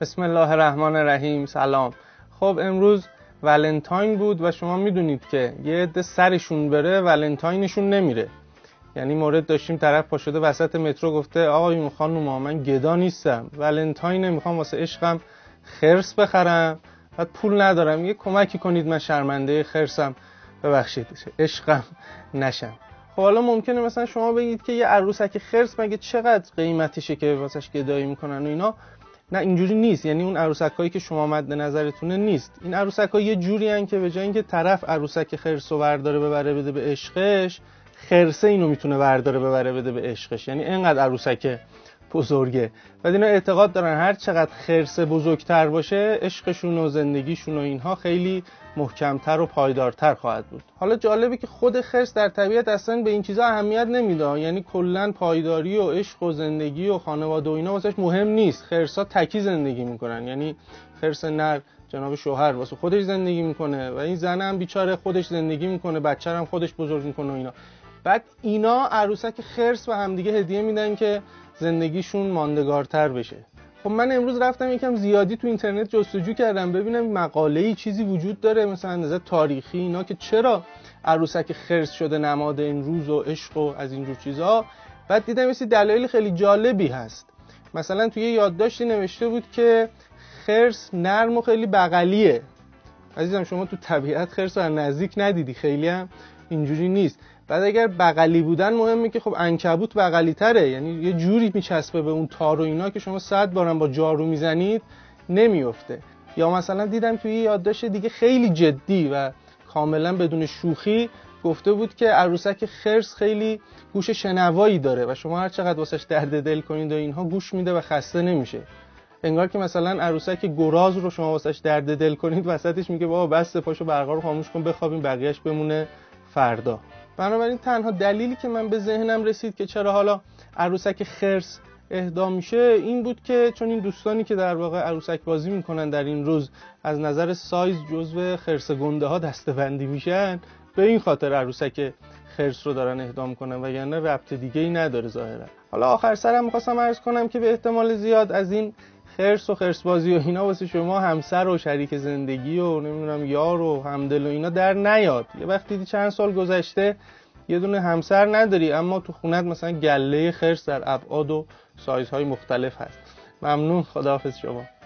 بسم الله الرحمن الرحیم. سلام. خب امروز ولنتاین بود و شما میدونید که یه عده سرشون بره ولنتاینشون نمیره. یعنی مورد داشتیم، طرف پا شده وسط مترو گفته آقایون خانوما من گدا نیستم، ولنتاینه، میخوام واسه عشقم خرس بخرم، بعد پول ندارم، یه کمکی کنید من شرمنده خرسم، ببخشید عشقم نشم. خب حالا ممکنه مثلا شما بگید که یه عروسک خرس مگه چقدر قیمتیشه که واسش گدایی میکنن و اینا. نه اینجوری نیست، یعنی اون عروسکایی که شما مد نظرتونه نیست. این عروسکا یه جوری ان که به جای اینکه طرف عروسک خرسو برداره ببره بده به عشقش، خرسه اینو میتونه برداره ببره بده به عشقش. یعنی اینقدر عروسک بزرگه. بعد اینا اعتقاد دارن هر چقدر خرسه بزرگتر باشه، عشقشون و زندگیشون و اینها خیلی محکمتر و پایدارتر خواهد بود. حالا جالبه که خود خرس در طبیعت اصلا به این چیزا اهمیت نمیده، یعنی کلا پایداری و عشق و زندگی و خانواده و اینا واسش مهم نیست. خرسا تکی زندگی میکنن، یعنی خرس نر جناب شوهر واسه خودش زندگی میکنه و این زن هم بیچاره خودش زندگی میکنه، بچه هم خودش بزرگ میکنه و اینا. بعد اینا عروسک خرس و همدیگه هدیه میدن که زندگیشون ماندگارتر بشه. خب من امروز رفتم یکم زیادی تو اینترنت جستجو کردم ببینم مقاله‌ای چیزی وجود داره مثلا نظر تاریخی اینا که چرا عروسک خرس شده نماد این روز و عشق و از اینجور چیزها. بعد دیدم یه دلایل خیلی جالبی هست. مثلا توی یادداشتی نوشته بود که خرس نرم و خیلی بغلیه. عزیزم شما تو طبیعت خرس رو نزدیک ندیدی، خیلی هم اینجوری نیست. بعد اگر بغلی بودن مهمه که خب عنکبوت بغلی تره، یعنی یه جوری میچسبه به اون تار و اینا که شما 100 بارم با جارو میزنید نمیفته. یا مثلا دیدم توی یادداشت دیگه خیلی جدی و کاملا بدون شوخی گفته بود که عروسک خرس خیلی گوش شنوایی داره و شما هر چقدر واسش درد دل کنید و اینها گوش میده و خسته نمیشه. انگار که مثلا عروسک گراز رو شما واسش درد دل کنید وسطش میگه بابا بس، پاشو برقا رو خاموش کن بخوابیم، بقیه‌اش بمونه فردا. بنابراین تنها دلیلی که من به ذهنم رسید که چرا حالا عروسک خرس اهدا میشه این بود که چون این دوستانی که در واقع عروسک بازی میکنن در این روز از نظر سایز جزو خرس گنده ها دسته‌بندی میشن، به این خاطر عروسک خرس رو دارن اهدا میکنن، وگرنه ربط دیگه ای نداره ظاهرا. حالا آخر سرم میخواستم عرض کنم که به احتمال زیاد از این خرس و خرس بازی و اینا واسه شما همسر و شریک زندگی و نمیدونم یار و همدل و اینا در نیاد. یه وقتی دیدی چند سال گذشته یه دونه همسر نداری اما تو خونت مثلا گله خرس در ابعاد و سایزهای مختلف هست. ممنون، خداحافظ شما.